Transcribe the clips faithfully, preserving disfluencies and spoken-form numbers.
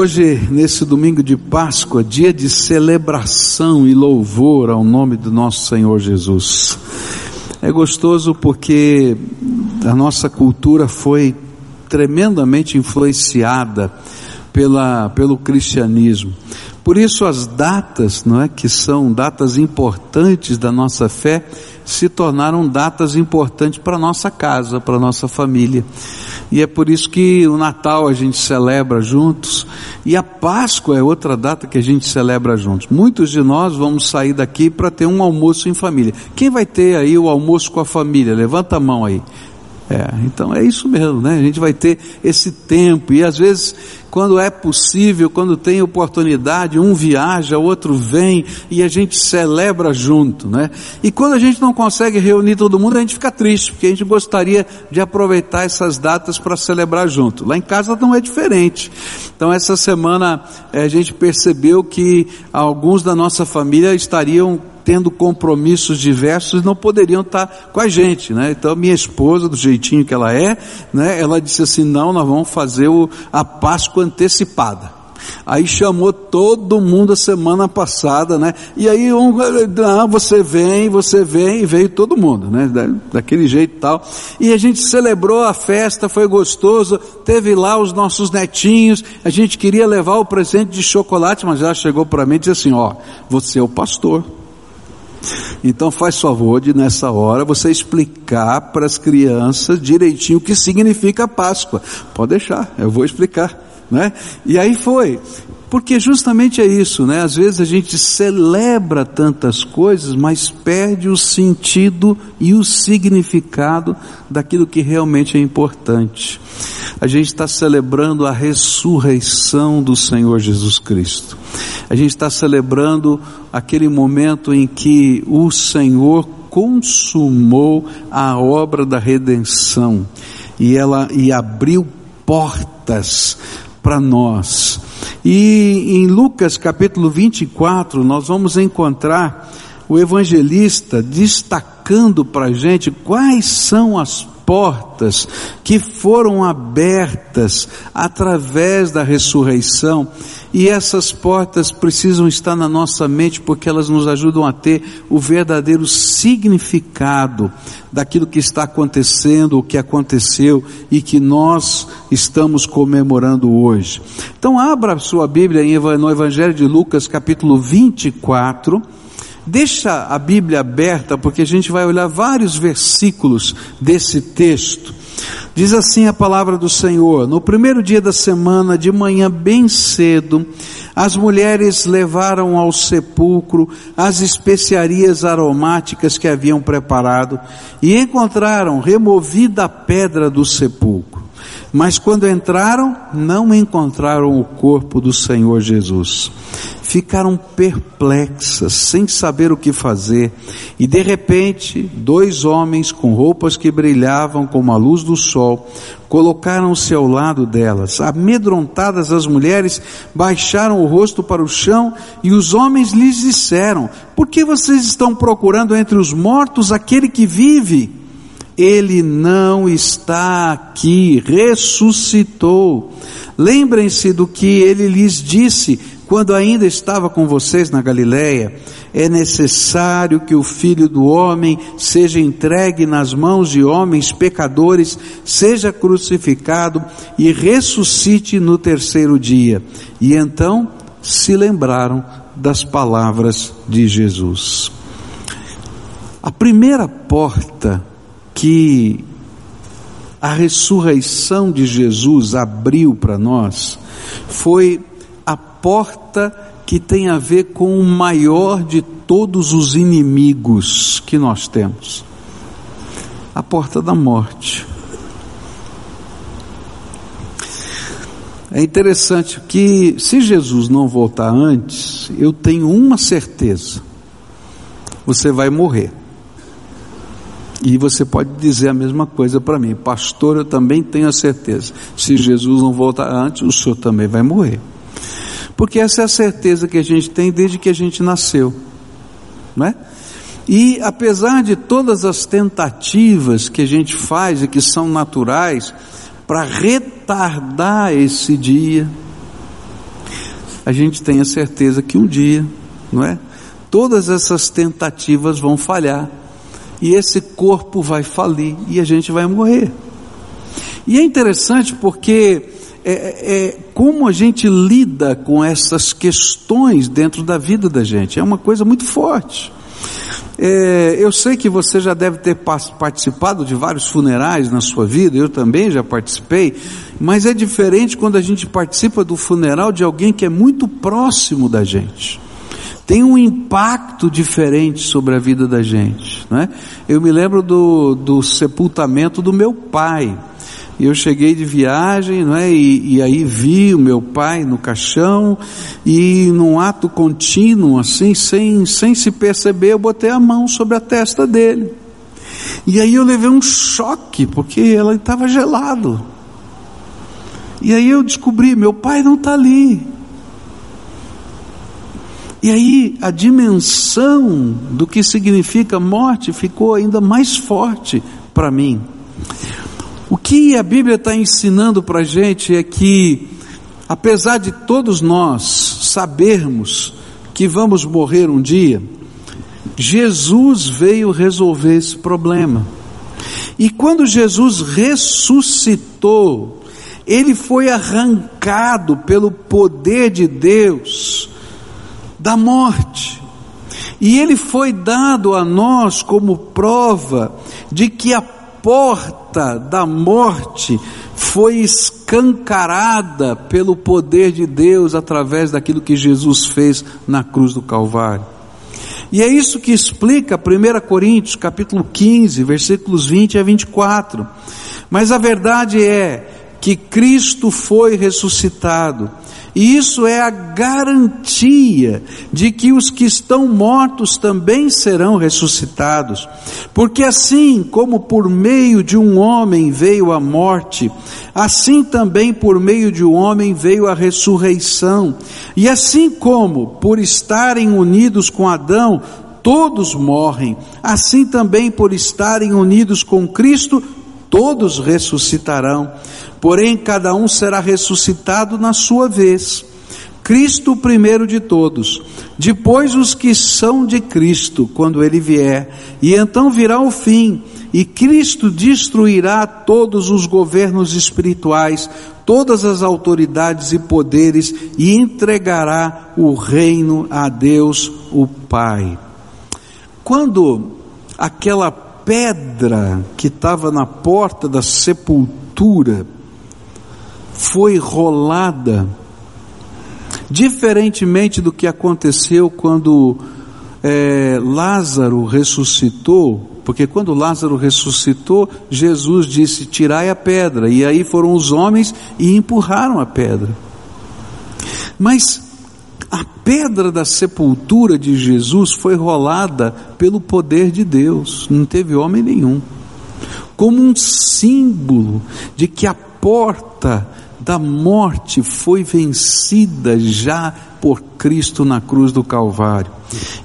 Hoje, nesse domingo de Páscoa, dia de celebração e louvor ao nome do nosso Senhor Jesus. É gostoso porque a nossa cultura foi tremendamente influenciada pela, pelo cristianismo. Por isso as datas, não é, que são datas importantes da nossa fé, se tornaram datas importantes para a nossa casa, para a nossa família. E é por isso que o Natal a gente celebra juntos, e a Páscoa é outra data que a gente celebra juntos. Muitos de nós vamos sair daqui para ter um almoço em família. Quem vai ter aí o almoço com a família? Levanta a mão aí. É, então é isso mesmo, né? A gente vai ter esse tempo, e às vezes, quando é possível, quando tem oportunidade, um viaja, outro vem, e a gente celebra junto, né? E quando a gente não consegue reunir todo mundo, a gente fica triste, porque a gente gostaria de aproveitar essas datas para celebrar junto. Lá em casa não é diferente. Então essa semana a gente percebeu que alguns da nossa família estariam tendo compromissos diversos, não poderiam estar com a gente, né? Então minha esposa, do jeitinho que ela é, né, ela disse assim: não, nós vamos fazer o, a Páscoa antecipada. Aí chamou todo mundo a semana passada, né? E aí um, ah, você vem, você vem, e veio todo mundo, né? Da, daquele jeito e tal. E a gente celebrou a festa, foi gostoso, teve lá os nossos netinhos, a gente queria levar o presente de chocolate, mas já chegou para mim e disse assim: ó, você é o pastor. Então faz favor de, nessa hora, você explicar para as crianças direitinho o que significa a Páscoa. Pode deixar, eu vou explicar, né? E aí foi, porque justamente é isso, né? Às vezes a gente celebra tantas coisas, mas perde o sentido e o significado daquilo que realmente é importante. A gente está celebrando a ressurreição do Senhor Jesus Cristo. A gente está celebrando aquele momento em que o Senhor consumou a obra da redenção e ela e abriu portas para nós. E em Lucas capítulo vinte e quatro nós vamos encontrar o evangelista destacando para a gente quais são as portas que foram abertas através da ressurreição, e essas portas precisam estar na nossa mente, porque elas nos ajudam a ter o verdadeiro significado daquilo que está acontecendo, o que aconteceu e que nós estamos comemorando hoje. Então abra sua Bíblia no Evangelho de Lucas capítulo vinte e quatro. Deixa a Bíblia aberta, porque a gente vai olhar vários versículos desse texto. Diz assim a palavra do Senhor: no primeiro dia da semana, de manhã bem cedo, as mulheres levaram ao sepulcro as especiarias aromáticas que haviam preparado, e encontraram removida a pedra do sepulcro. Mas quando entraram, não encontraram o corpo do Senhor Jesus. Ficaram perplexas, sem saber o que fazer, e de repente, dois homens com roupas que brilhavam como a luz do sol, colocaram-se ao lado delas. Amedrontadas, as mulheres baixaram o rosto para o chão, e os homens lhes disseram: por que vocês estão procurando entre os mortos aquele que vive? Ele não está aqui, ressuscitou. Lembrem-se do que ele lhes disse quando ainda estava com vocês na Galileia: é necessário que o Filho do Homem seja entregue nas mãos de homens pecadores, seja crucificado e ressuscite no terceiro dia. E então se lembraram das palavras de Jesus. A primeira porta que a ressurreição de Jesus abriu para nós foi a porta que tem a ver com o maior de todos os inimigos que nós temos: a porta da morte. É interessante que, se Jesus não voltar antes, eu tenho uma certeza: você vai morrer. E você pode dizer a mesma coisa para mim: pastor, eu também tenho a certeza, se Jesus não voltar antes, o senhor também vai morrer. Porque essa é a certeza que a gente tem desde que a gente nasceu, né? E apesar de todas as tentativas que a gente faz e que são naturais para retardar esse dia, a gente tem a certeza que um dia, não é? Todas essas tentativas vão falhar, e esse corpo vai falir, e a gente vai morrer. E é interessante porque é, é, como a gente lida com essas questões dentro da vida da gente, é uma coisa muito forte. É, eu sei que você já deve ter participado de vários funerais na sua vida, eu também já participei, mas é diferente quando a gente participa do funeral de alguém que é muito próximo da gente. Tem um impacto diferente sobre a vida da gente, né? Eu me lembro do, do sepultamento do meu pai. Eu cheguei de viagem, não é? E, e aí vi o meu pai no caixão, e num ato contínuo, assim, sem, sem se perceber, eu botei a mão sobre a testa dele, e aí eu levei um choque, porque ela estava gelado, e aí eu descobri, meu pai não está ali. E aí a dimensão do que significa morte ficou ainda mais forte para mim. O que a Bíblia está ensinando para a gente é que, apesar de todos nós sabermos que vamos morrer um dia, Jesus veio resolver esse problema. E quando Jesus ressuscitou, ele foi arrancado pelo poder de Deus da morte. E ele foi dado a nós como prova de que a A porta da morte foi escancarada pelo poder de Deus através daquilo que Jesus fez na cruz do Calvário. E é isso que explica primeira Coríntios capítulo quinze, versículos vinte a vinte e quatro. Mas a verdade é que Cristo foi ressuscitado, e isso é a garantia de que os que estão mortos também serão ressuscitados, porque assim como por meio de um homem veio a morte, assim também por meio de um homem veio a ressurreição, e assim como por estarem unidos com Adão, todos morrem, assim também por estarem unidos com Cristo, todos ressuscitarão. Porém, cada um será ressuscitado na sua vez. Cristo, o primeiro de todos, depois os que são de Cristo, quando ele vier, e então virá o fim, e Cristo destruirá todos os governos espirituais, todas as autoridades e poderes, e entregará o reino a Deus, o Pai. Quando aquela pedra que estava na porta da sepultura foi rolada, diferentemente do que aconteceu quando é, Lázaro ressuscitou, porque quando Lázaro ressuscitou, Jesus disse, tirai a pedra, e aí foram os homens e empurraram a pedra. Mas a pedra da sepultura de Jesus foi rolada pelo poder de Deus, não teve homem nenhum, como um símbolo de que a porta da morte foi vencida já por Cristo na cruz do Calvário.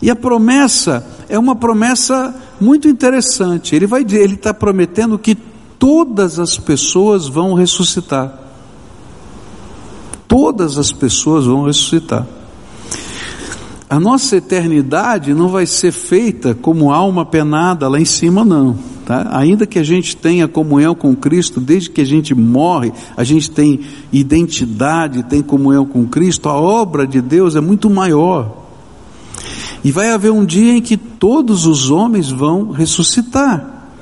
E a promessa é uma promessa muito interessante. Ele vai dizer, ele está prometendo que todas as pessoas vão ressuscitar. Todas as pessoas vão ressuscitar. A nossa eternidade não vai ser feita como alma penada lá em cima, não, tá? Ainda que a gente tenha comunhão com Cristo, desde que a gente morre, a gente tem identidade, tem comunhão com Cristo, a obra de Deus é muito maior. E vai haver um dia em que todos os homens vão ressuscitar.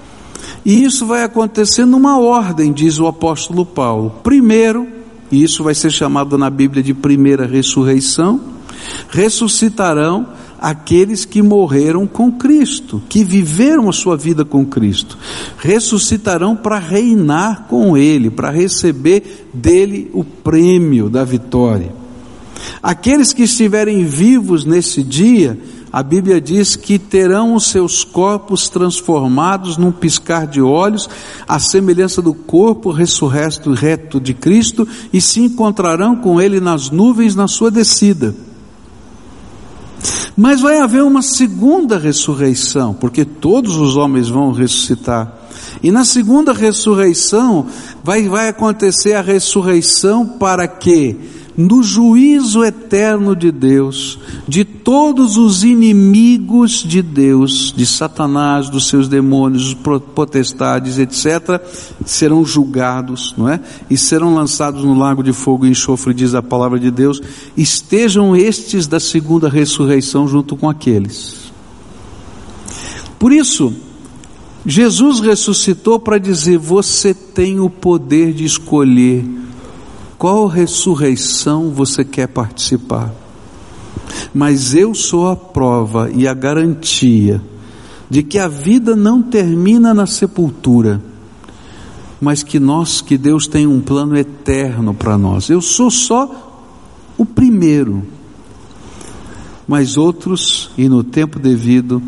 E isso vai acontecer numa ordem, diz o apóstolo Paulo. Primeiro, e isso vai ser chamado na Bíblia de primeira ressurreição, ressuscitarão aqueles que morreram com Cristo, que viveram a sua vida com Cristo, ressuscitarão para reinar com Ele, para receber dele o prêmio da vitória. Aqueles que estiverem vivos nesse dia, a Bíblia diz que terão os seus corpos transformados num piscar de olhos, à semelhança do corpo ressurreto reto de Cristo, e se encontrarão com Ele nas nuvens na sua descida. Mas vai haver uma segunda ressurreição, porque todos os homens vão ressuscitar, e na segunda ressurreição vai, vai acontecer a ressurreição para que no juízo eterno de Deus, de todos os inimigos de Deus, de Satanás, dos seus demônios, potestades, etcétera, serão julgados, não é? E serão lançados no lago de fogo e enxofre, diz a palavra de Deus. Estejam estes da segunda ressurreição junto com aqueles. Por isso, Jesus ressuscitou para dizer: você tem o poder de escolher qual ressurreição você quer participar, mas eu sou a prova e a garantia de que a vida não termina na sepultura, mas que nós, que Deus tem um plano eterno para nós. Eu sou só o primeiro, mas outros, e no tempo devido,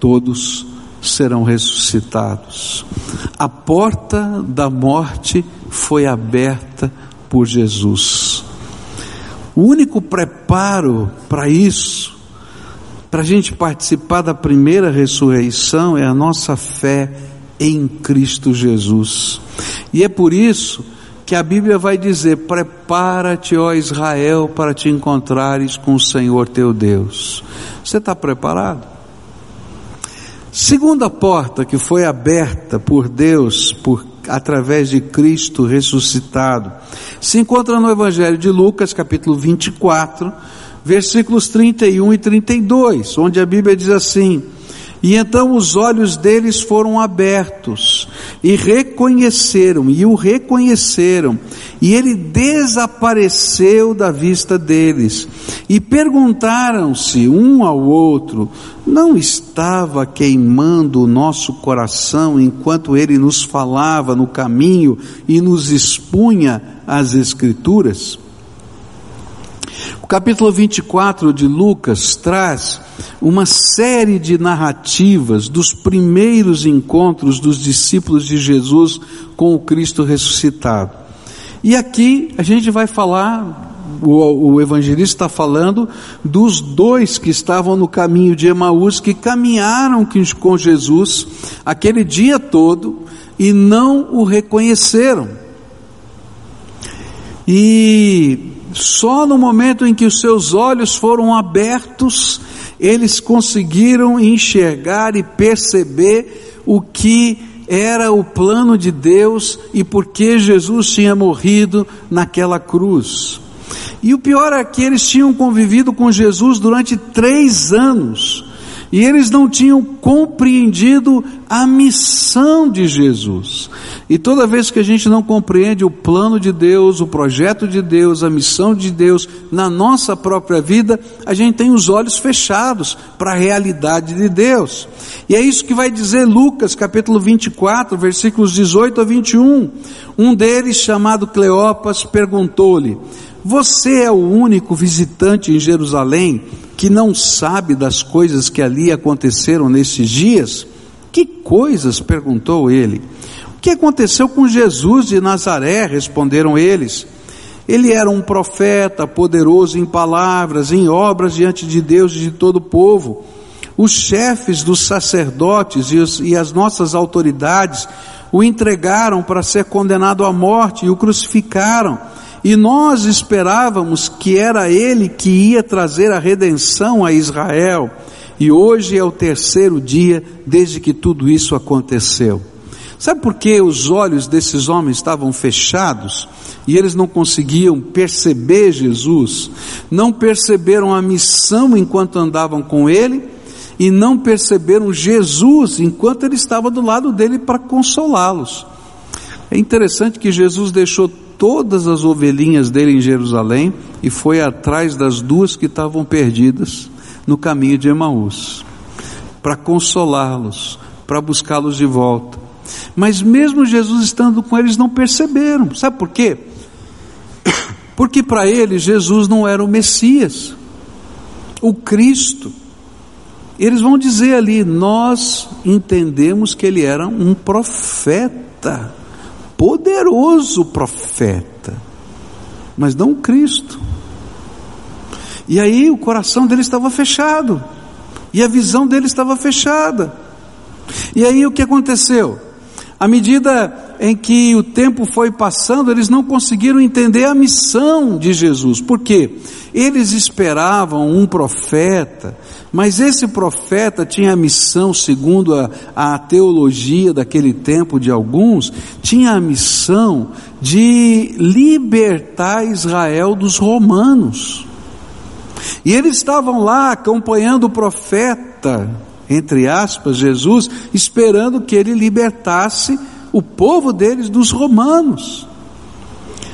todos serão ressuscitados. A porta da morte foi aberta por Jesus. O único preparo para isso, para a gente participar da primeira ressurreição, é a nossa fé em Cristo Jesus. E é por isso que a Bíblia vai dizer: prepara-te, ó Israel, para te encontrares com o Senhor teu Deus. Você está preparado? Segunda porta que foi aberta por Deus, por, através de Cristo ressuscitado, se encontra no Evangelho de Lucas, capítulo vinte e quatro, versículos trinta e um e trinta e dois, onde a Bíblia diz assim: e então os olhos deles foram abertos, e reconheceram, e o reconheceram, e ele desapareceu da vista deles, e perguntaram-se um ao outro: não estava queimando o nosso coração enquanto ele nos falava no caminho e nos expunha as Escrituras? O capítulo vinte e quatro de Lucas traz uma série de narrativas dos primeiros encontros dos discípulos de Jesus com o Cristo ressuscitado. E aqui a gente vai falar, o, o evangelista está falando dos dois que estavam no caminho de Emaús, que caminharam com Jesus aquele dia todo e não o reconheceram. E só no momento em que os seus olhos foram abertos, eles conseguiram enxergar e perceber o que era o plano de Deus e por que Jesus tinha morrido naquela cruz. E o pior é que eles tinham convivido com Jesus durante três anos, e eles não tinham compreendido a missão de Jesus. E toda vez que a gente não compreende o plano de Deus, o projeto de Deus, a missão de Deus na nossa própria vida, a gente tem os olhos fechados para a realidade de Deus. E é isso que vai dizer Lucas, capítulo vinte e quatro, versículos dezoito a vinte e um. Um deles, chamado Cleopas, perguntou-lhe: você é o único visitante em Jerusalém que não sabe das coisas que ali aconteceram nesses dias? Que coisas? Perguntou ele. O que aconteceu com Jesus de Nazaré? Responderam eles. Ele era um profeta, poderoso em palavras, em obras diante de Deus e de todo o povo. Os chefes dos sacerdotes e, os, e as nossas autoridades o entregaram para ser condenado à morte e o crucificaram. E nós esperávamos que era ele que ia trazer a redenção a Israel. E hoje é o terceiro dia desde que tudo isso aconteceu. Sabe por que os olhos desses homens estavam fechados e eles não conseguiam perceber Jesus? Não perceberam a missão enquanto andavam com ele, e não perceberam Jesus enquanto ele estava do lado dele para consolá-los. É interessante que Jesus deixou todas as ovelhinhas dele em Jerusalém e foi atrás das duas que estavam perdidas no caminho de Emaús, para consolá-los, para buscá-los de volta. Mas mesmo Jesus estando com eles, não perceberam. Sabe por quê? Porque para eles Jesus não era o Messias, o Cristo. Eles vão dizer ali: nós entendemos que ele era um profeta, poderoso profeta, mas não Cristo. E aí o coração dele estava fechado, e a visão dele estava fechada. E aí o que aconteceu? À medida em que o tempo foi passando, eles não conseguiram entender a missão de Jesus. Por quê? Eles esperavam um profeta, mas esse profeta tinha a missão, segundo a, a teologia daquele tempo de alguns, tinha a missão de libertar Israel dos romanos. E eles estavam lá acompanhando o profeta, entre aspas, Jesus, esperando que ele libertasse o povo deles dos romanos.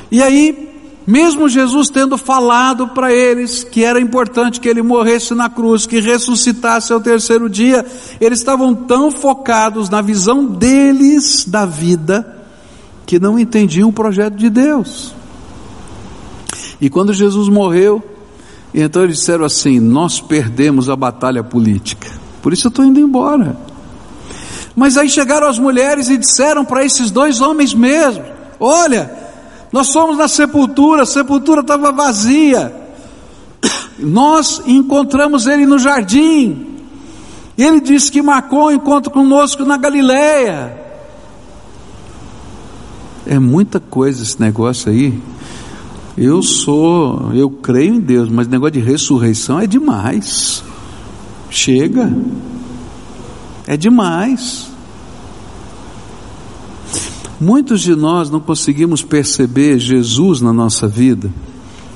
E aí, mesmo Jesus tendo falado para eles que era importante que ele morresse na cruz, que ressuscitasse ao terceiro dia, eles estavam tão focados na visão deles da vida, que não entendiam o projeto de Deus. E quando Jesus morreu, então eles disseram assim: nós perdemos a batalha política, por isso eu estou indo embora. Mas aí chegaram as mulheres e disseram para esses dois homens mesmo: olha, nós fomos na sepultura, a sepultura estava vazia, nós encontramos ele no jardim, ele disse que marcou um encontro conosco na Galileia. É muita coisa esse negócio aí. Eu sou, eu creio em Deus, mas o negócio de ressurreição é demais, chega, é demais. Muitos de nós não conseguimos perceber Jesus na nossa vida,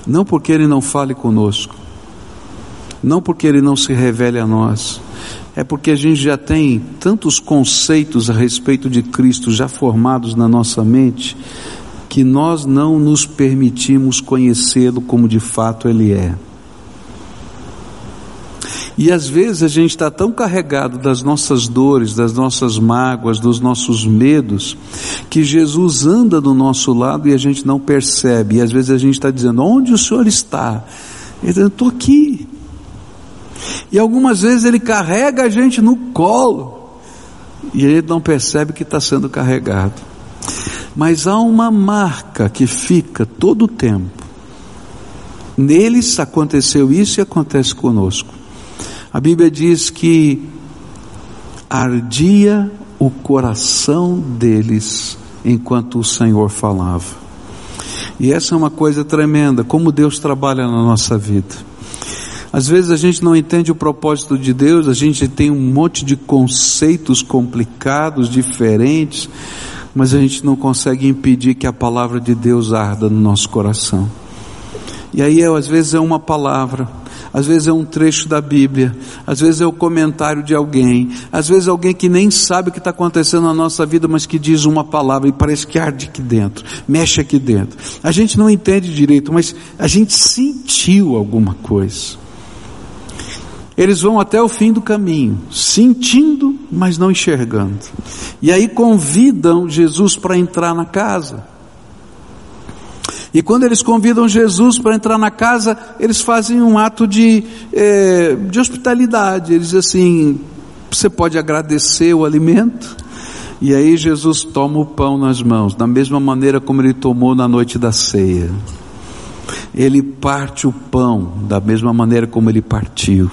não porque Ele não fale conosco, não porque Ele não se revele a nós, é porque a gente já tem tantos conceitos a respeito de Cristo já formados na nossa mente, que nós não nos permitimos conhecê-lo como de fato ele é. E às vezes a gente está tão carregado das nossas dores, das nossas mágoas, dos nossos medos, que Jesus anda do nosso lado e a gente não percebe. E às vezes a gente está dizendo: onde o Senhor está? Ele diz: eu estou aqui. E algumas vezes ele carrega a gente no colo e a gente não percebe que está sendo carregado. Mas há uma marca que fica todo o tempo. Neles aconteceu isso e acontece conosco. A Bíblia diz que ardia o coração deles enquanto o Senhor falava. E essa é uma coisa tremenda, como Deus trabalha na nossa vida. Às vezes a gente não entende o propósito de Deus, a gente tem um monte de conceitos complicados, diferentes, mas a gente não consegue impedir que a palavra de Deus arda no nosso coração. E aí é, às vezes é uma palavra, às vezes é um trecho da Bíblia, às vezes é o comentário de alguém, às vezes alguém que nem sabe o que está acontecendo na nossa vida, mas que diz uma palavra e parece que arde aqui dentro, mexe aqui dentro. A gente não entende direito, mas a gente sentiu alguma coisa. Eles vão até o fim do caminho, sentindo, mas não enxergando. E aí convidam Jesus para entrar na casa. E quando eles convidam Jesus para entrar na casa, eles fazem um ato de, é, de hospitalidade. Eles dizem assim: você pode agradecer o alimento? E aí Jesus toma o pão nas mãos, da mesma maneira como ele tomou na noite da ceia. Ele parte o pão, da mesma maneira como ele partiu.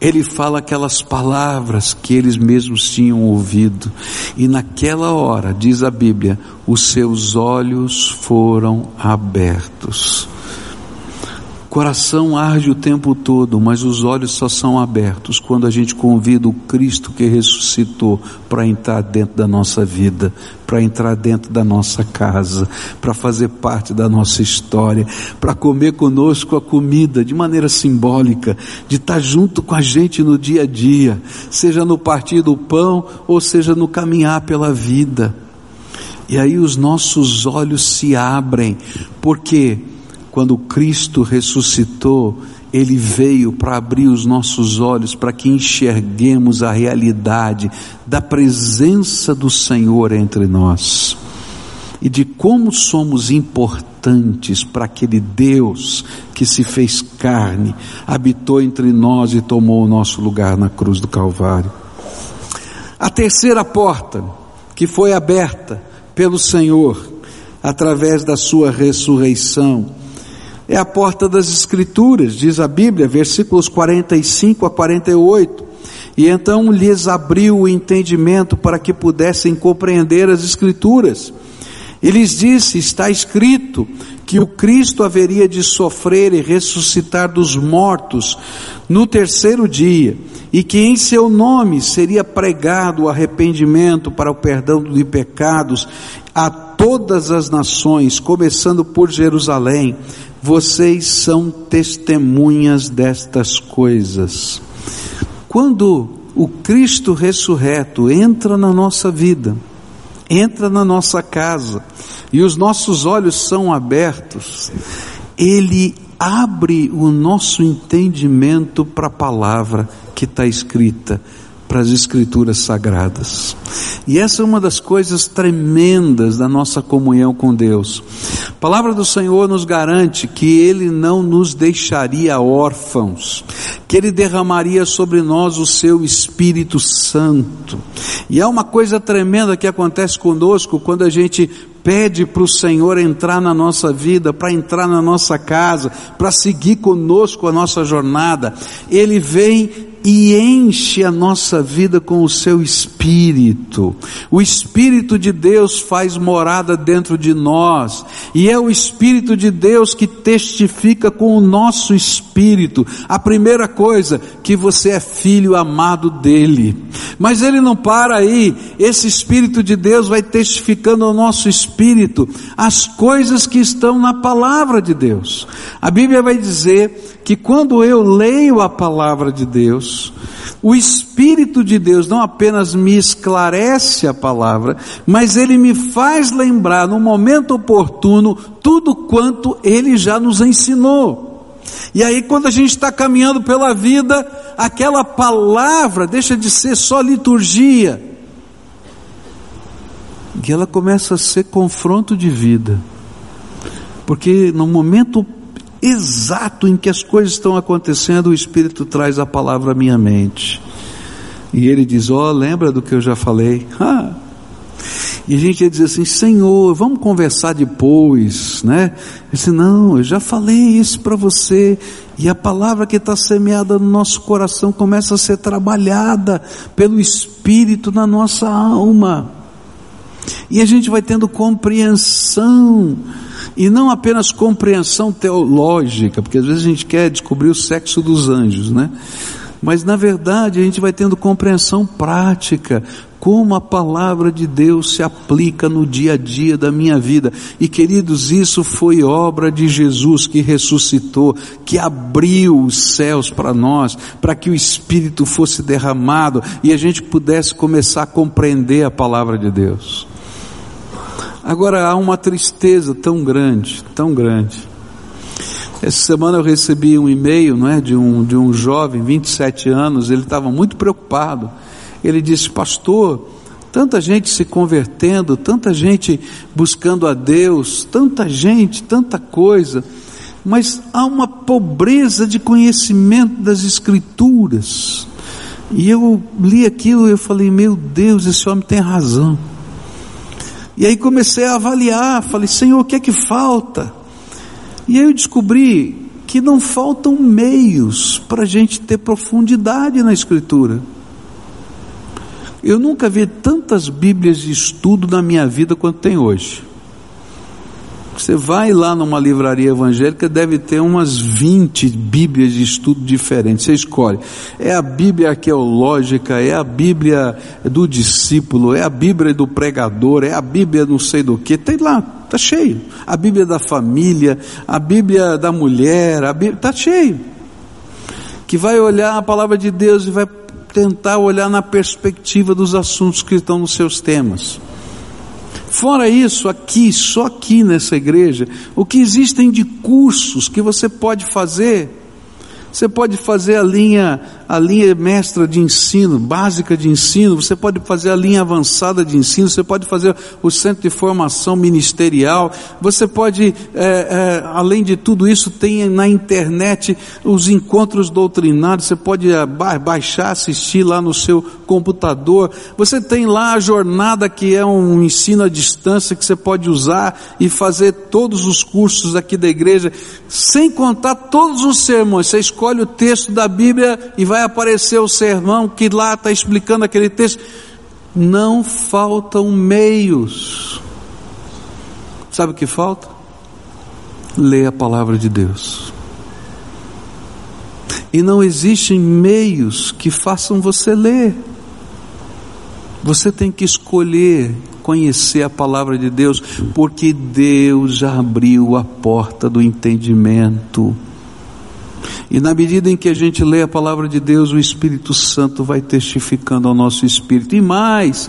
Ele fala aquelas palavras que eles mesmos tinham ouvido, e naquela hora, diz a Bíblia, os seus olhos foram abertos. O coração arde o tempo todo, mas os olhos só são abertos quando a gente convida o Cristo que ressuscitou para entrar dentro da nossa vida, para entrar dentro da nossa casa, para fazer parte da nossa história, para comer conosco a comida de maneira simbólica, de estar junto com a gente no dia a dia, seja no partir do pão ou seja no caminhar pela vida. E aí os nossos olhos se abrem, porque quando Cristo ressuscitou, Ele veio para abrir os nossos olhos, para que enxerguemos a realidade da presença do Senhor entre nós, e de como somos importantes para aquele Deus que se fez carne, habitou entre nós e tomou o nosso lugar na cruz do Calvário. A terceira porta que foi aberta pelo Senhor, através da sua ressurreição, é a porta das Escrituras, diz a Bíblia, versículos quarenta e cinco a quarenta e oito, e então lhes abriu o entendimento para que pudessem compreender as Escrituras. E lhes disse: está escrito que o Cristo haveria de sofrer e ressuscitar dos mortos no terceiro dia, e que em seu nome seria pregado o arrependimento para o perdão de pecados a todas as nações, começando por Jerusalém. Vocês são testemunhas destas coisas. Quando o Cristo ressurreto entra na nossa vida, entra na nossa casa, e os nossos olhos são abertos, ele abre o nosso entendimento para a palavra que está escrita, para as Escrituras sagradas. E essa é uma das coisas tremendas da nossa comunhão com Deus. A palavra do Senhor nos garante que ele não nos deixaria órfãos, que ele derramaria sobre nós o seu Espírito Santo. E é uma coisa tremenda que acontece conosco quando a gente pede para o Senhor entrar na nossa vida, para entrar na nossa casa, para seguir conosco a nossa jornada. Ele vem e enche a nossa vida com o seu Espírito. O Espírito de Deus faz morada dentro de nós, e é o Espírito de Deus que testifica com o nosso Espírito, a primeira coisa, que você é filho amado dele. Mas ele não para aí, esse Espírito de Deus vai testificando ao nosso Espírito as coisas que estão na palavra de Deus. A Bíblia vai dizer que quando eu leio a palavra de Deus, o Espírito de Deus não apenas me esclarece a palavra, mas ele me faz lembrar no momento oportuno tudo quanto ele já nos ensinou. E aí, quando a gente está caminhando pela vida, aquela palavra deixa de ser só liturgia e ela começa a ser confronto de vida, porque no momento oportuno, exato em que as coisas estão acontecendo, o Espírito traz a palavra à minha mente, e ele diz: ó, oh, lembra do que eu já falei? Ah. E a gente diz assim: Senhor, vamos conversar depois, né? Ele disse: não, eu já falei isso para você. E a palavra que está semeada no nosso coração começa a ser trabalhada pelo Espírito na nossa alma, e a gente vai tendo compreensão. E não apenas compreensão teológica, porque às vezes a gente quer descobrir o sexo dos anjos, né? Mas na verdade a gente vai tendo compreensão prática, como a palavra de Deus se aplica no dia a dia da minha vida. E queridos, isso foi obra de Jesus, que ressuscitou, que abriu os céus para nós, para que o Espírito fosse derramado e a gente pudesse começar a compreender a palavra de Deus. Agora, há uma tristeza tão grande, tão grande. Essa semana eu recebi um e-mail, não é, de um, de um jovem, vinte e sete anos, ele estava muito preocupado. Ele disse: pastor, tanta gente se convertendo, tanta gente buscando a Deus, tanta gente, tanta coisa, mas há uma pobreza de conhecimento das Escrituras. E eu li aquilo e eu falei: meu Deus, esse homem tem razão. E aí comecei a avaliar, falei: Senhor, o que é que falta? E aí eu descobri que não faltam meios para a gente ter profundidade na Escritura. Eu nunca vi tantas Bíblias de estudo na minha vida quanto tem hoje. Você vai lá numa livraria evangélica, deve ter umas vinte Bíblias de estudo diferentes. Você escolhe: é a Bíblia arqueológica, é a Bíblia do discípulo, é a Bíblia do pregador, é a Bíblia não sei do que, tem lá, está cheio. A Bíblia da família, a Bíblia da mulher, a Bíblia, está cheio. Que vai olhar a palavra de Deus e vai tentar olhar na perspectiva dos assuntos que estão nos seus temas. Fora isso, aqui, só aqui nessa igreja, o que existem de cursos que você pode fazer. Você pode fazer a linha, a linha mestra de ensino, básica de ensino, você pode fazer a linha avançada de ensino, você pode fazer o centro de formação ministerial, você pode, é, é, além de tudo isso, tem na internet os encontros doutrinários, você pode baixar, assistir lá no seu computador, você tem lá a jornada, que é um ensino à distância, que você pode usar e fazer todos os cursos aqui da igreja, sem contar todos os sermões. Você escolhe o texto da Bíblia e vai vai aparecer o sermão que lá está explicando aquele texto. Não faltam meios. Sabe o que falta? Ler a palavra de Deus. E não existem meios que façam você ler. Você tem que escolher conhecer a palavra de Deus, porque Deus já abriu a porta do entendimento. E na medida em que a gente lê a palavra de Deus, o Espírito Santo vai testificando ao nosso espírito. E mais,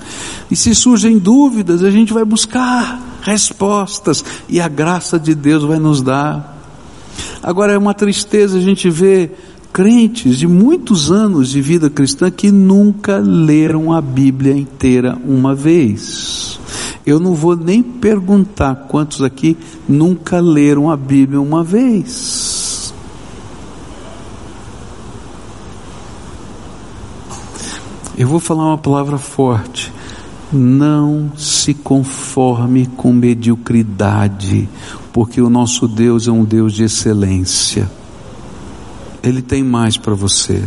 e se surgem dúvidas, a gente vai buscar respostas, e a graça de Deus vai nos dar. Agora é uma tristeza a gente ver crentes de muitos anos de vida cristã que nunca leram a Bíblia inteira uma vez. Eu não vou nem perguntar quantos aqui nunca leram a Bíblia uma vez. Eu vou falar uma palavra forte: não se conforme com mediocridade, porque o nosso Deus é um Deus de excelência. Ele tem mais para você,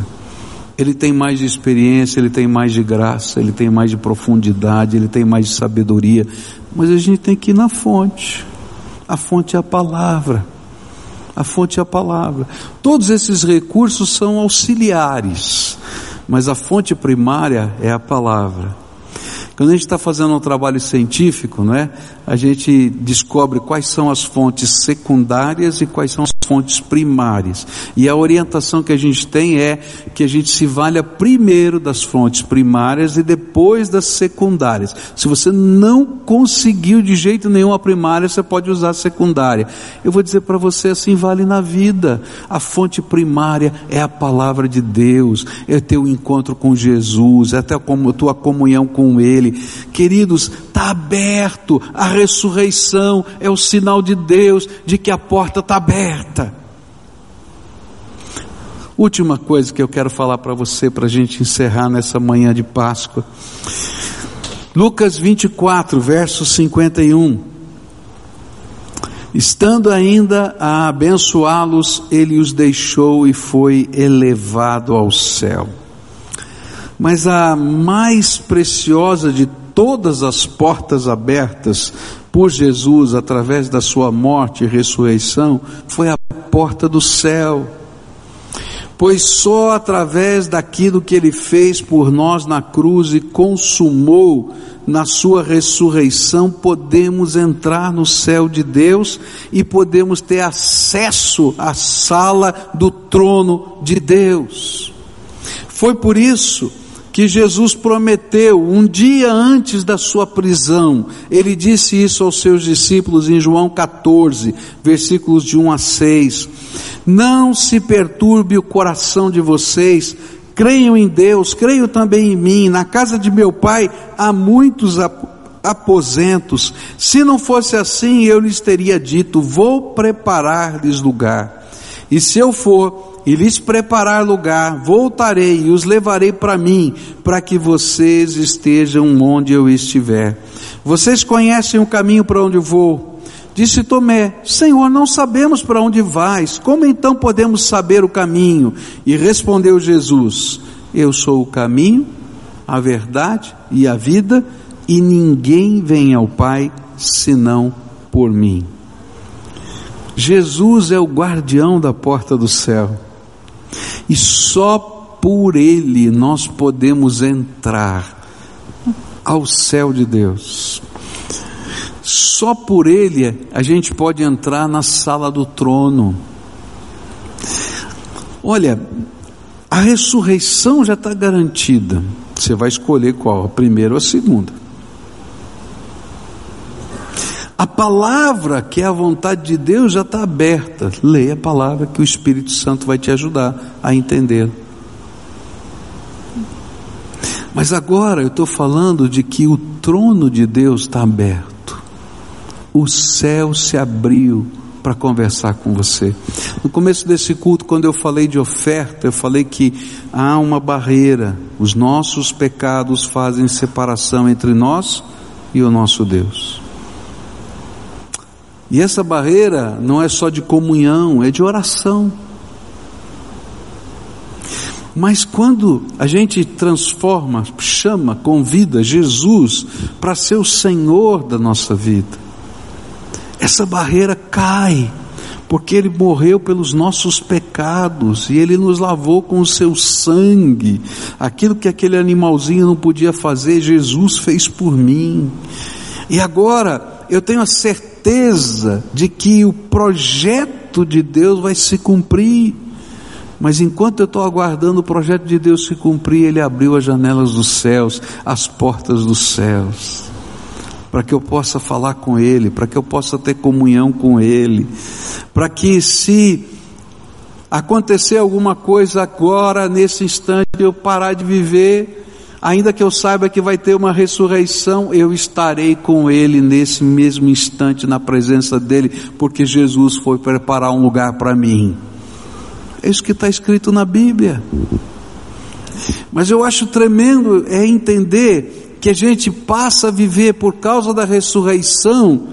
Ele tem mais de experiência, Ele tem mais de graça, Ele tem mais de profundidade, Ele tem mais de sabedoria, mas a gente tem que ir na fonte. A fonte é a palavra, a fonte é a palavra. Todos esses recursos são auxiliares, mas a fonte primária é a palavra. Quando a gente está fazendo um trabalho científico, né, a gente descobre quais são as fontes secundárias e quais são as fontes primárias. E a orientação que a gente tem é que a gente se valha primeiro das fontes primárias e depois das secundárias. Se você não conseguiu de jeito nenhum a primária, você pode usar a secundária. Eu vou dizer para você, assim vale na vida. A fonte primária é a palavra de Deus, é teu encontro com Jesus, é a tua comunhão com Ele. Queridos, está aberto. A ressurreição é o sinal de Deus de que a porta está aberta. Última coisa que eu quero falar para você, para a gente encerrar nessa manhã de Páscoa. Lucas vinte e quatro, verso cinquenta e um. Estando ainda a abençoá-los, ele os deixou e foi elevado ao céu. Mas a mais preciosa de todas as portas abertas por Jesus através da sua morte e ressurreição foi a porta do céu, pois só através daquilo que ele fez por nós na cruz e consumou na sua ressurreição podemos entrar no céu de Deus e podemos ter acesso à sala do trono de Deus. Foi por isso que Jesus prometeu, um dia antes da sua prisão, ele disse isso aos seus discípulos em João catorze, versículos de um a seis, não se perturbe o coração de vocês, creiam em Deus, creiam também em mim, na casa de meu pai há muitos aposentos, se não fosse assim eu lhes teria dito, vou preparar-lhes lugar, e se eu for e lhes preparar lugar, voltarei e os levarei para mim, para que vocês estejam onde eu estiver. Vocês conhecem o caminho para onde vou. Disse Tomé, Senhor, não sabemos para onde vais, como então podemos saber o caminho? E respondeu Jesus, eu sou o caminho, a verdade e a vida, e ninguém vem ao Pai, senão por mim. Jesus é o guardião da porta do céu. E só por Ele nós podemos entrar ao céu de Deus. Só por Ele a gente pode entrar na sala do trono. Olha, a ressurreição já está garantida. Você vai escolher qual, a primeira ou a segunda. A palavra, que é a vontade de Deus, já está aberta. Leia a palavra que o Espírito Santo vai te ajudar a entender. Mas agora eu estou falando de que o trono de Deus está aberto. O céu se abriu para conversar com você. No começo desse culto, quando eu falei de oferta, eu falei que há uma barreira. Os nossos pecados fazem separação entre nós e o nosso Deus. E essa barreira não é só de comunhão, é de oração. Mas quando a gente transforma, chama, convida Jesus para ser o Senhor da nossa vida, essa barreira cai, porque Ele morreu pelos nossos pecados, e Ele nos lavou com o seu sangue. Aquilo que aquele animalzinho não podia fazer, Jesus fez por mim. E agora eu tenho a certeza de que o projeto de Deus vai se cumprir. Mas enquanto eu estou aguardando o projeto de Deus se cumprir, Ele abriu as janelas dos céus, as portas dos céus, para que eu possa falar com Ele, para que eu possa ter comunhão com Ele, para que se acontecer alguma coisa agora, nesse instante, eu parar de viver, ainda que eu saiba que vai ter uma ressurreição, eu estarei com Ele nesse mesmo instante, na presença dEle, porque Jesus foi preparar um lugar para mim. É isso que está escrito na Bíblia. Mas eu acho tremendo é entender que a gente passa a viver por causa da ressurreição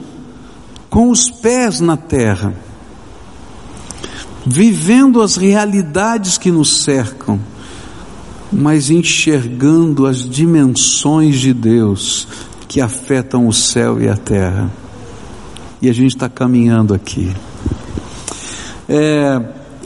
com os pés na terra, vivendo as realidades que nos cercam, mas enxergando as dimensões de Deus que afetam o céu e a terra. E a gente está caminhando aqui. É...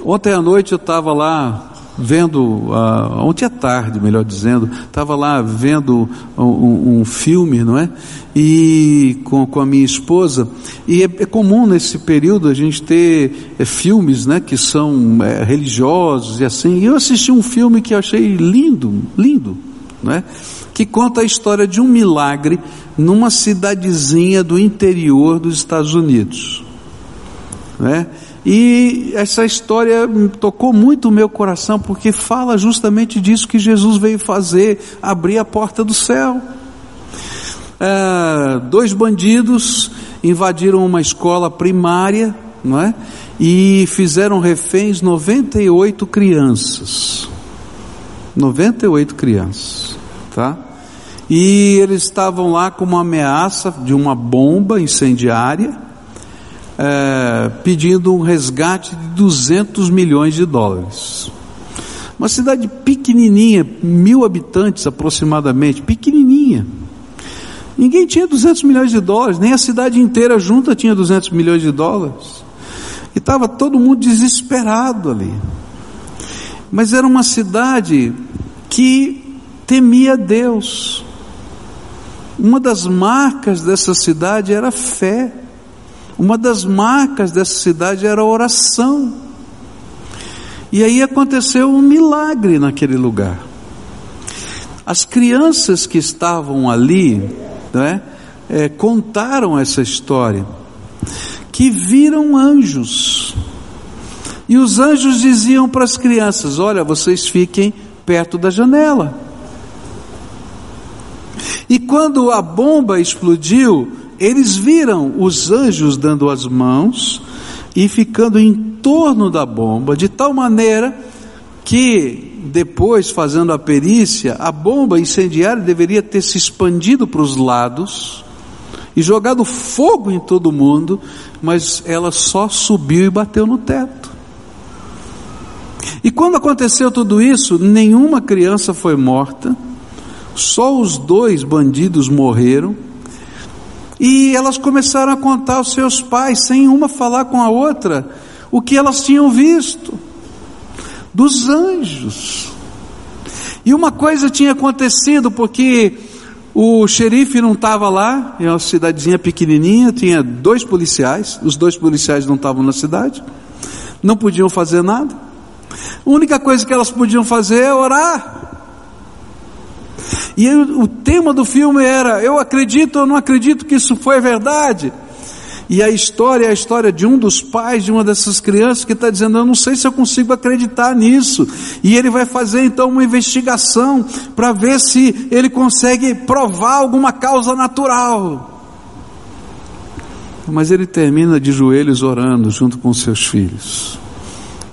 Ontem à noite eu estava lá vendo, uh, ontem à tarde, melhor dizendo, estava lá vendo um, um filme, não é? E com, com a minha esposa, e é, é comum nesse período a gente ter é, filmes, né, que são é, religiosos e assim, e eu assisti um filme que eu achei lindo, lindo, não é? Que conta a história de um milagre numa cidadezinha do interior dos Estados Unidos, não é? E essa história tocou muito o meu coração, porque fala justamente disso que Jesus veio fazer, abrir a porta do céu. Ah, dois bandidos invadiram uma escola primária, não é? E fizeram reféns noventa e oito crianças. noventa e oito crianças, tá? E eles estavam lá com uma ameaça de uma bomba incendiária, É, pedindo um resgate de duzentos milhões de dólares. Uma cidade pequenininha, mil habitantes aproximadamente, pequenininha. Ninguém tinha duzentos milhões de dólares, nem a cidade inteira junta tinha duzentos milhões de dólares. E estava todo mundo desesperado ali. Mas era uma cidade que temia Deus. Uma das marcas dessa cidade era a fé. Uma das marcas dessa cidade era a oração. E aí aconteceu um milagre naquele lugar. As crianças que estavam ali, né, é, contaram essa história, que viram anjos. E os anjos diziam para as crianças: olha, vocês fiquem perto da janela. E quando a bomba explodiu, eles viram os anjos dando as mãos e ficando em torno da bomba, de tal maneira que, depois, fazendo a perícia, a bomba incendiária deveria ter se expandido para os lados e jogado fogo em todo mundo, mas ela só subiu e bateu no teto. E quando aconteceu tudo isso, nenhuma criança foi morta, só os dois bandidos morreram. E elas começaram a contar aos seus pais, sem uma falar com a outra, o que elas tinham visto, dos anjos. E uma coisa tinha acontecido, porque o xerife não estava lá, é uma cidadezinha pequenininha, tinha dois policiais, os dois policiais não estavam na cidade, não podiam fazer nada, a única coisa que elas podiam fazer é orar. E o tema do filme era: eu acredito ou não acredito que isso foi verdade? E a história é a história de um dos pais de uma dessas crianças que está dizendo: eu não sei se eu consigo acreditar nisso. E ele vai fazer então uma investigação para ver se ele consegue provar alguma causa natural. Mas ele termina de joelhos orando junto com seus filhos,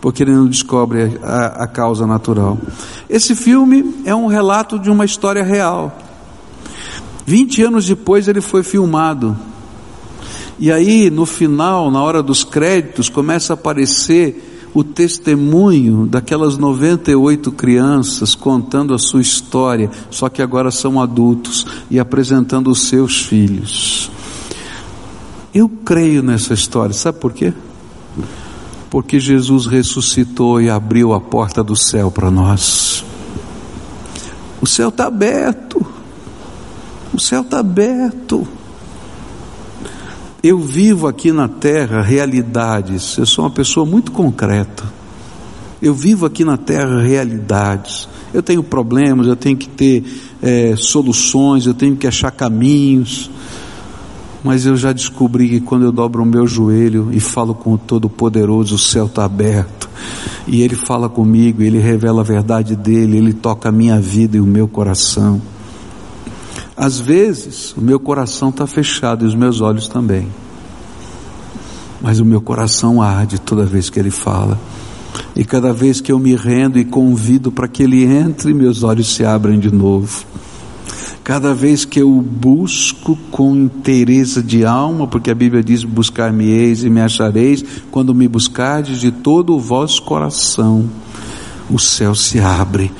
porque ele não descobre a, a causa natural. Esse filme é um relato de uma história real. vinte anos depois ele foi filmado, e aí no final, na hora dos créditos, começa a aparecer o testemunho daquelas noventa e oito crianças contando a sua história, só que agora são adultos e apresentando os seus filhos. Eu creio nessa história, sabe por quê? Porque Jesus ressuscitou e abriu a porta do céu para nós. O céu está aberto, o céu está aberto. Eu vivo aqui na terra realidades, eu sou uma pessoa muito concreta, eu vivo aqui na terra realidades, eu tenho problemas, eu tenho que ter é, soluções, eu tenho que achar caminhos, mas eu já descobri que quando eu dobro o meu joelho e falo com o Todo-Poderoso, o céu está aberto, e Ele fala comigo, Ele revela a verdade dEle, Ele toca a minha vida e o meu coração. Às vezes o meu coração está fechado e os meus olhos também, mas o meu coração arde toda vez que Ele fala, e cada vez que eu me rendo e convido para que Ele entre, meus olhos se abrem de novo. Cada vez que eu o busco com inteireza de alma, porque a Bíblia diz: buscar-me-eis e me achareis quando me buscardes de todo o vosso coração, o céu se abre,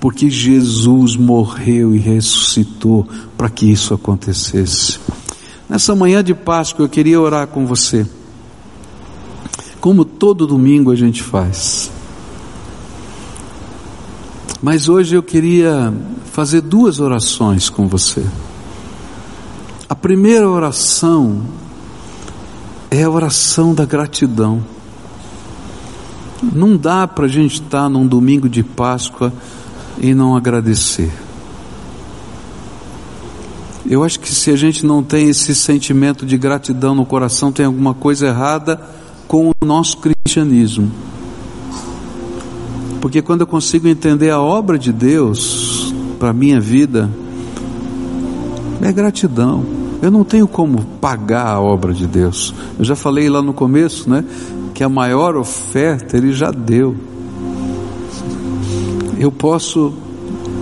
porque Jesus morreu e ressuscitou para que isso acontecesse. Nessa manhã de Páscoa eu queria orar com você, como todo domingo a gente faz, mas hoje eu queria fazer duas orações com você. A primeira oração é a oração da gratidão. Não dá para a gente estar num domingo de Páscoa e não agradecer. Eu acho que se a gente não tem esse sentimento de gratidão no coração, tem alguma coisa errada com o nosso cristianismo, porque quando eu consigo entender a obra de Deus para a minha vida, é gratidão. Eu não tenho como pagar a obra de Deus. Eu já falei lá no começo, né, que a maior oferta Ele já deu. Eu posso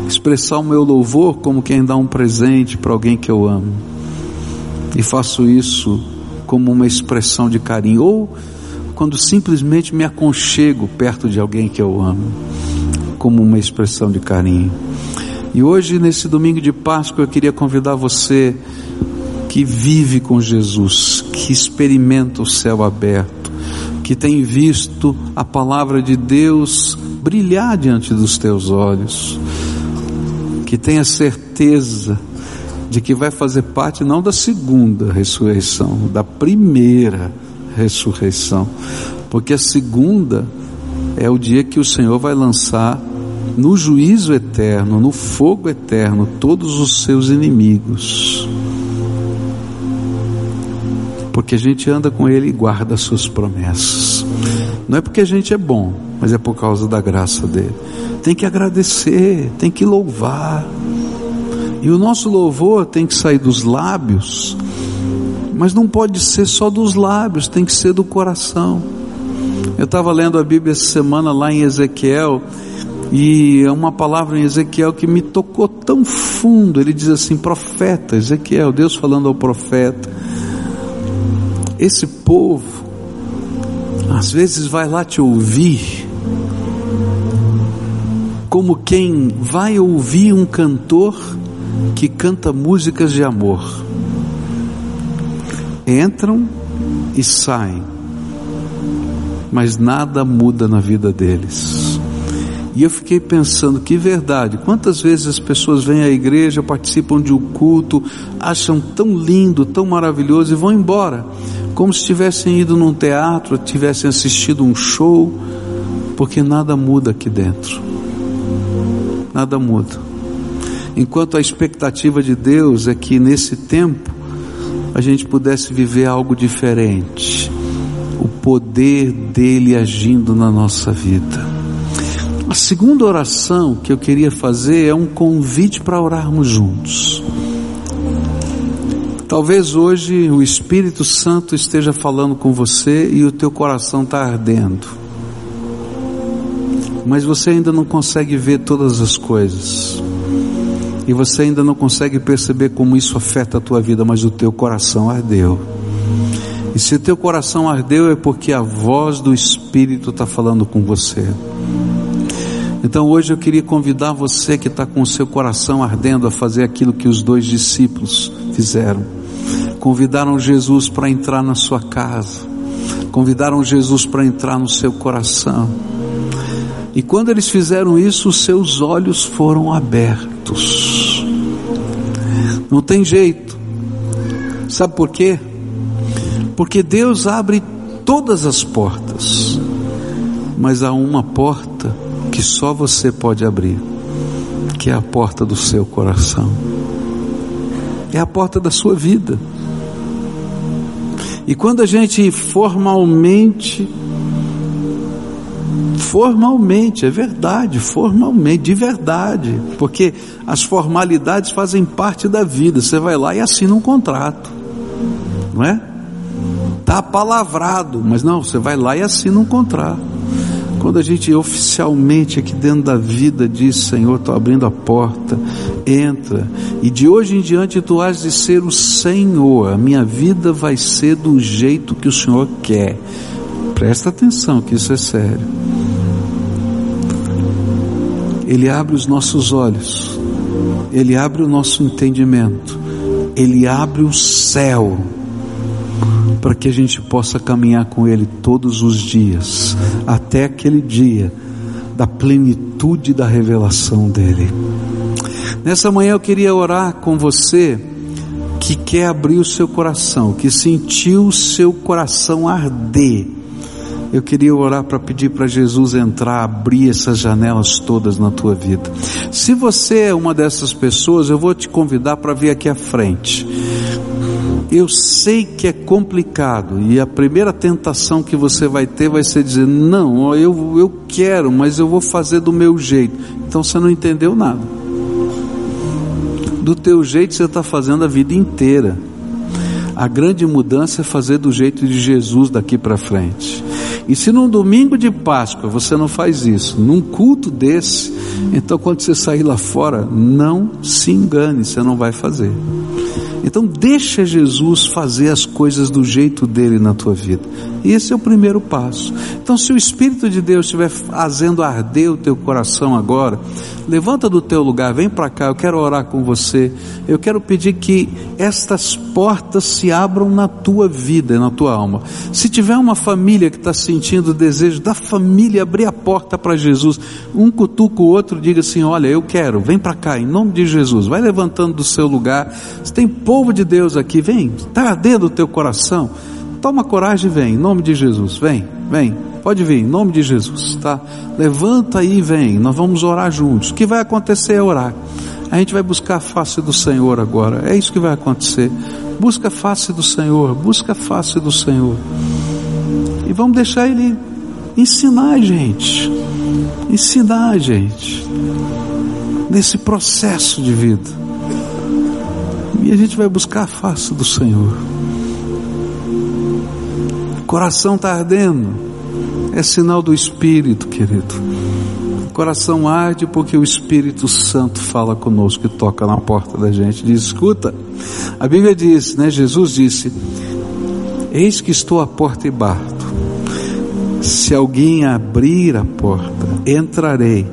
expressar o meu louvor como quem dá um presente para alguém que eu amo, e faço isso como uma expressão de carinho, ou quando simplesmente me aconchego perto de alguém que eu amo, como uma expressão de carinho. E hoje, nesse domingo de Páscoa, eu queria convidar você que vive com Jesus, que experimenta o céu aberto, que tem visto a palavra de Deus brilhar diante dos teus olhos, que tenha certeza de que vai fazer parte não da segunda ressurreição, da primeira ressurreição, porque a segunda é o dia que o Senhor vai lançar no juízo eterno, no fogo eterno, todos os seus inimigos, porque a gente anda com Ele e guarda as suas promessas. Não é porque a gente é bom, mas é por causa da graça dEle. Tem que agradecer, tem que louvar, e o nosso louvor tem que sair dos lábios, mas não pode ser só dos lábios, tem que ser do coração. Eu estava lendo a Bíblia essa semana lá em Ezequiel, e é uma palavra em Ezequiel que me tocou tão fundo. Ele diz assim: profeta Ezequiel, Deus falando ao profeta, esse povo às vezes vai lá te ouvir como quem vai ouvir um cantor que canta músicas de amor. Entram e saem, mas nada muda na vida deles. E eu fiquei pensando, que verdade, quantas vezes as pessoas vêm à igreja, participam de um culto, acham tão lindo, tão maravilhoso, e vão embora, como se tivessem ido num teatro, tivessem assistido um show, porque nada muda aqui dentro, nada muda. Enquanto a expectativa de Deus é que nesse tempo a gente pudesse viver algo diferente, o poder dele agindo na nossa vida. A segunda oração que eu queria fazer é um convite para orarmos juntos. Talvez hoje o Espírito Santo esteja falando com você e o teu coração está ardendo, mas você ainda não consegue ver todas as coisas, e você ainda não consegue perceber como isso afeta a tua vida, mas o teu coração ardeu. E se teu coração ardeu é porque a voz do Espírito está falando com você. Então hoje eu queria convidar você que está com o seu coração ardendo a fazer aquilo que os dois discípulos fizeram. Convidaram Jesus para entrar na sua casa, convidaram Jesus para entrar no seu coração. E quando eles fizeram isso, os seus olhos foram abertos. Não tem jeito. Sabe por quê? Porque Deus abre todas as portas, mas há uma porta que só você pode abrir, que é a porta do seu coração, é a porta da sua vida. E quando a gente formalmente, formalmente, é verdade, formalmente, de verdade, porque as formalidades fazem parte da vida, você vai lá e assina um contrato, não é? Está palavrado, mas não, você vai lá e assina um contrato. Quando a gente oficialmente aqui dentro da vida diz: Senhor, estou abrindo a porta, entra, e de hoje em diante tu has de ser o Senhor, a minha vida vai ser do jeito que o Senhor quer. Presta atenção que isso é sério. Ele abre os nossos olhos, ele abre o nosso entendimento, ele abre o céu, para que a gente possa caminhar com Ele todos os dias, até aquele dia da plenitude da revelação dEle. Nessa manhã eu queria orar com você que quer abrir o seu coração, que sentiu o seu coração arder. Eu queria orar para pedir para Jesus entrar, abrir essas janelas todas na tua vida. Se você é uma dessas pessoas, eu vou te convidar para vir aqui à frente. Eu sei que é complicado, e a primeira tentação que você vai ter vai ser dizer: não, eu, eu quero, mas eu vou fazer do meu jeito. Então você não entendeu nada. Do teu jeito você está fazendo a vida inteira. A grande mudança é fazer do jeito de Jesus daqui para frente. E se num domingo de Páscoa você não faz isso, num culto desse, então quando você sair lá fora, não se engane, você não vai fazer. Então deixa Jesus fazer as coisas do jeito dele na tua vida. Esse é o primeiro passo. Então se o Espírito de Deus estiver fazendo arder o teu coração agora, levanta do teu lugar, vem para cá, eu quero orar com você. Eu quero pedir que estas portas se abram na tua vida, na tua alma. Se tiver uma família que está sentindo o desejo da família abrir a porta para Jesus, um cutuca o outro, diga assim: olha, eu quero, vem para cá, em nome de Jesus. Vai levantando do seu lugar. Se tem povo de Deus aqui, vem, está ardendo o teu coração, toma coragem e vem, em nome de Jesus, vem, vem, pode vir, em nome de Jesus, tá? Levanta aí e vem, nós vamos orar juntos. O que vai acontecer é orar, a gente vai buscar a face do Senhor agora, é isso que vai acontecer. Busca a face do Senhor, busca a face do Senhor, e vamos deixar Ele ensinar a gente, ensinar a gente, nesse processo de vida, e a gente vai buscar a face do Senhor. Coração está ardendo, é sinal do Espírito, querido. Coração arde porque o Espírito Santo fala conosco e toca na porta da gente. Diz: escuta, a Bíblia diz, né? Jesus disse: eis que estou à porta e bato. Se alguém abrir a porta, entrarei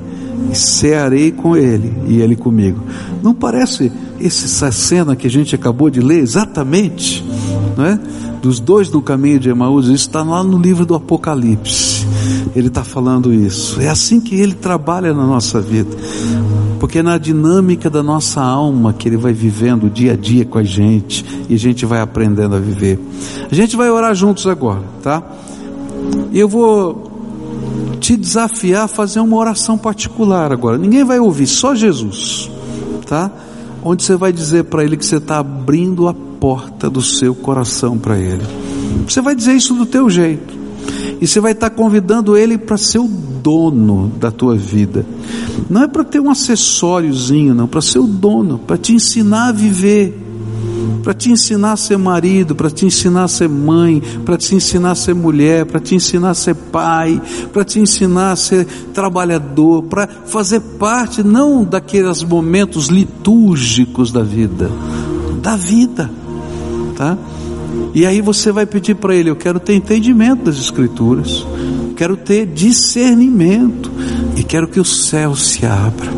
e cearei com ele e ele comigo. Não parece essa cena que a gente acabou de ler exatamente, não é? Dos dois no caminho de Emaús? Isso está lá no livro do Apocalipse, ele está falando isso. É assim que ele trabalha na nossa vida, porque é na dinâmica da nossa alma que ele vai vivendo dia a dia com a gente, e a gente vai aprendendo a viver. A gente vai orar juntos agora, tá? Eu vou te desafiar a fazer uma oração particular agora, ninguém vai ouvir, só Jesus, tá? Onde você vai dizer para ele que você está abrindo a porta do seu coração para ele. Você vai dizer isso do teu jeito, e você vai estar convidando ele para ser o dono da tua vida. Não é para ter um acessóriozinho, não, para ser o dono, para te ensinar a viver, para te ensinar a ser marido, para te ensinar a ser mãe, para te ensinar a ser mulher, para te ensinar a ser pai, para te ensinar a ser trabalhador, para fazer parte não daqueles momentos litúrgicos da vida, da vida, tá? E aí você vai pedir para ele: eu quero ter entendimento das Escrituras, quero ter discernimento e quero que o céu se abra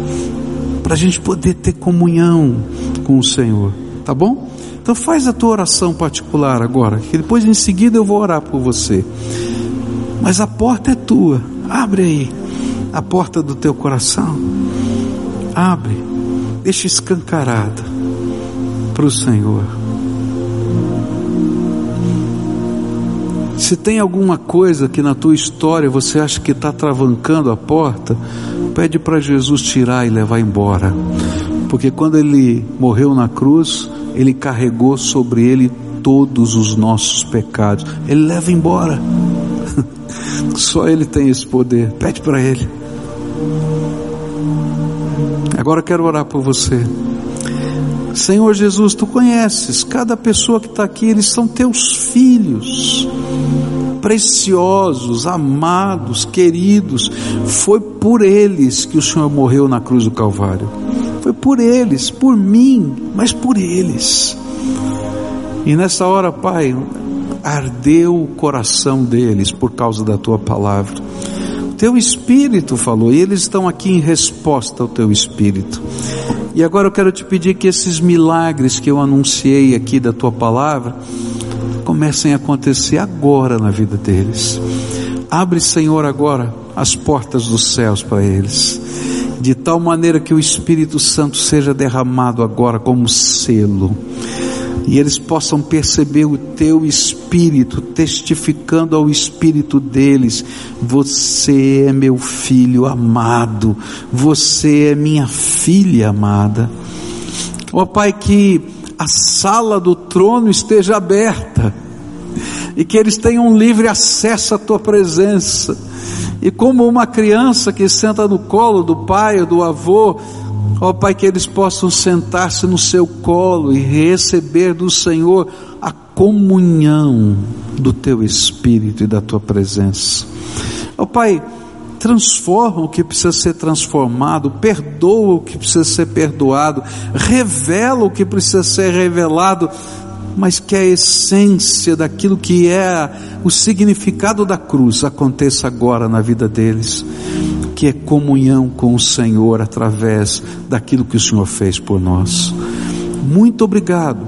para a gente poder ter comunhão com o Senhor, tá bom? Então faz a tua oração particular agora, que depois em seguida eu vou orar por você, mas a porta é tua. Abre aí a porta do teu coração, abre, deixa escancarada para o Senhor. Se tem alguma coisa que na tua história você acha que está travancando a porta, pede para Jesus tirar e levar embora, porque quando ele morreu na cruz, ele carregou sobre ele todos os nossos pecados. Ele leva embora. Só ele tem esse poder. Pede para ele. Agora quero orar por você. Senhor Jesus, tu conheces cada pessoa que está aqui. Eles são teus filhos, preciosos, amados, queridos. Foi por eles que o Senhor morreu na cruz do Calvário. Foi por eles, por mim, mas por eles. E nessa hora, Pai, ardeu o coração deles por causa da tua palavra. O teu Espírito falou, e eles estão aqui em resposta ao teu Espírito. E agora eu quero te pedir que esses milagres que eu anunciei aqui da tua palavra comecem a acontecer agora na vida deles. Abre, Senhor, agora as portas dos céus para eles, de tal maneira que o Espírito Santo seja derramado agora como selo, e eles possam perceber o teu Espírito testificando ao Espírito deles: você é meu filho amado, você é minha filha amada. Ó Pai, que a sala do trono esteja aberta, e que eles tenham livre acesso à tua presença, e como uma criança que senta no colo do pai ou do avô, ó Pai, que eles possam sentar-se no seu colo e receber do Senhor a comunhão do teu Espírito e da tua presença. Ó Pai, transforma o que precisa ser transformado, perdoa o que precisa ser perdoado, revela o que precisa ser revelado, mas que a essência daquilo que é o significado da cruz aconteça agora na vida deles, que é comunhão com o Senhor através daquilo que o Senhor fez por nós. Muito obrigado,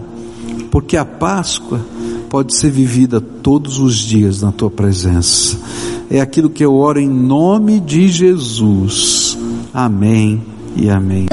porque a Páscoa pode ser vivida todos os dias na tua presença. É aquilo que eu oro em nome de Jesus. Amém e amém.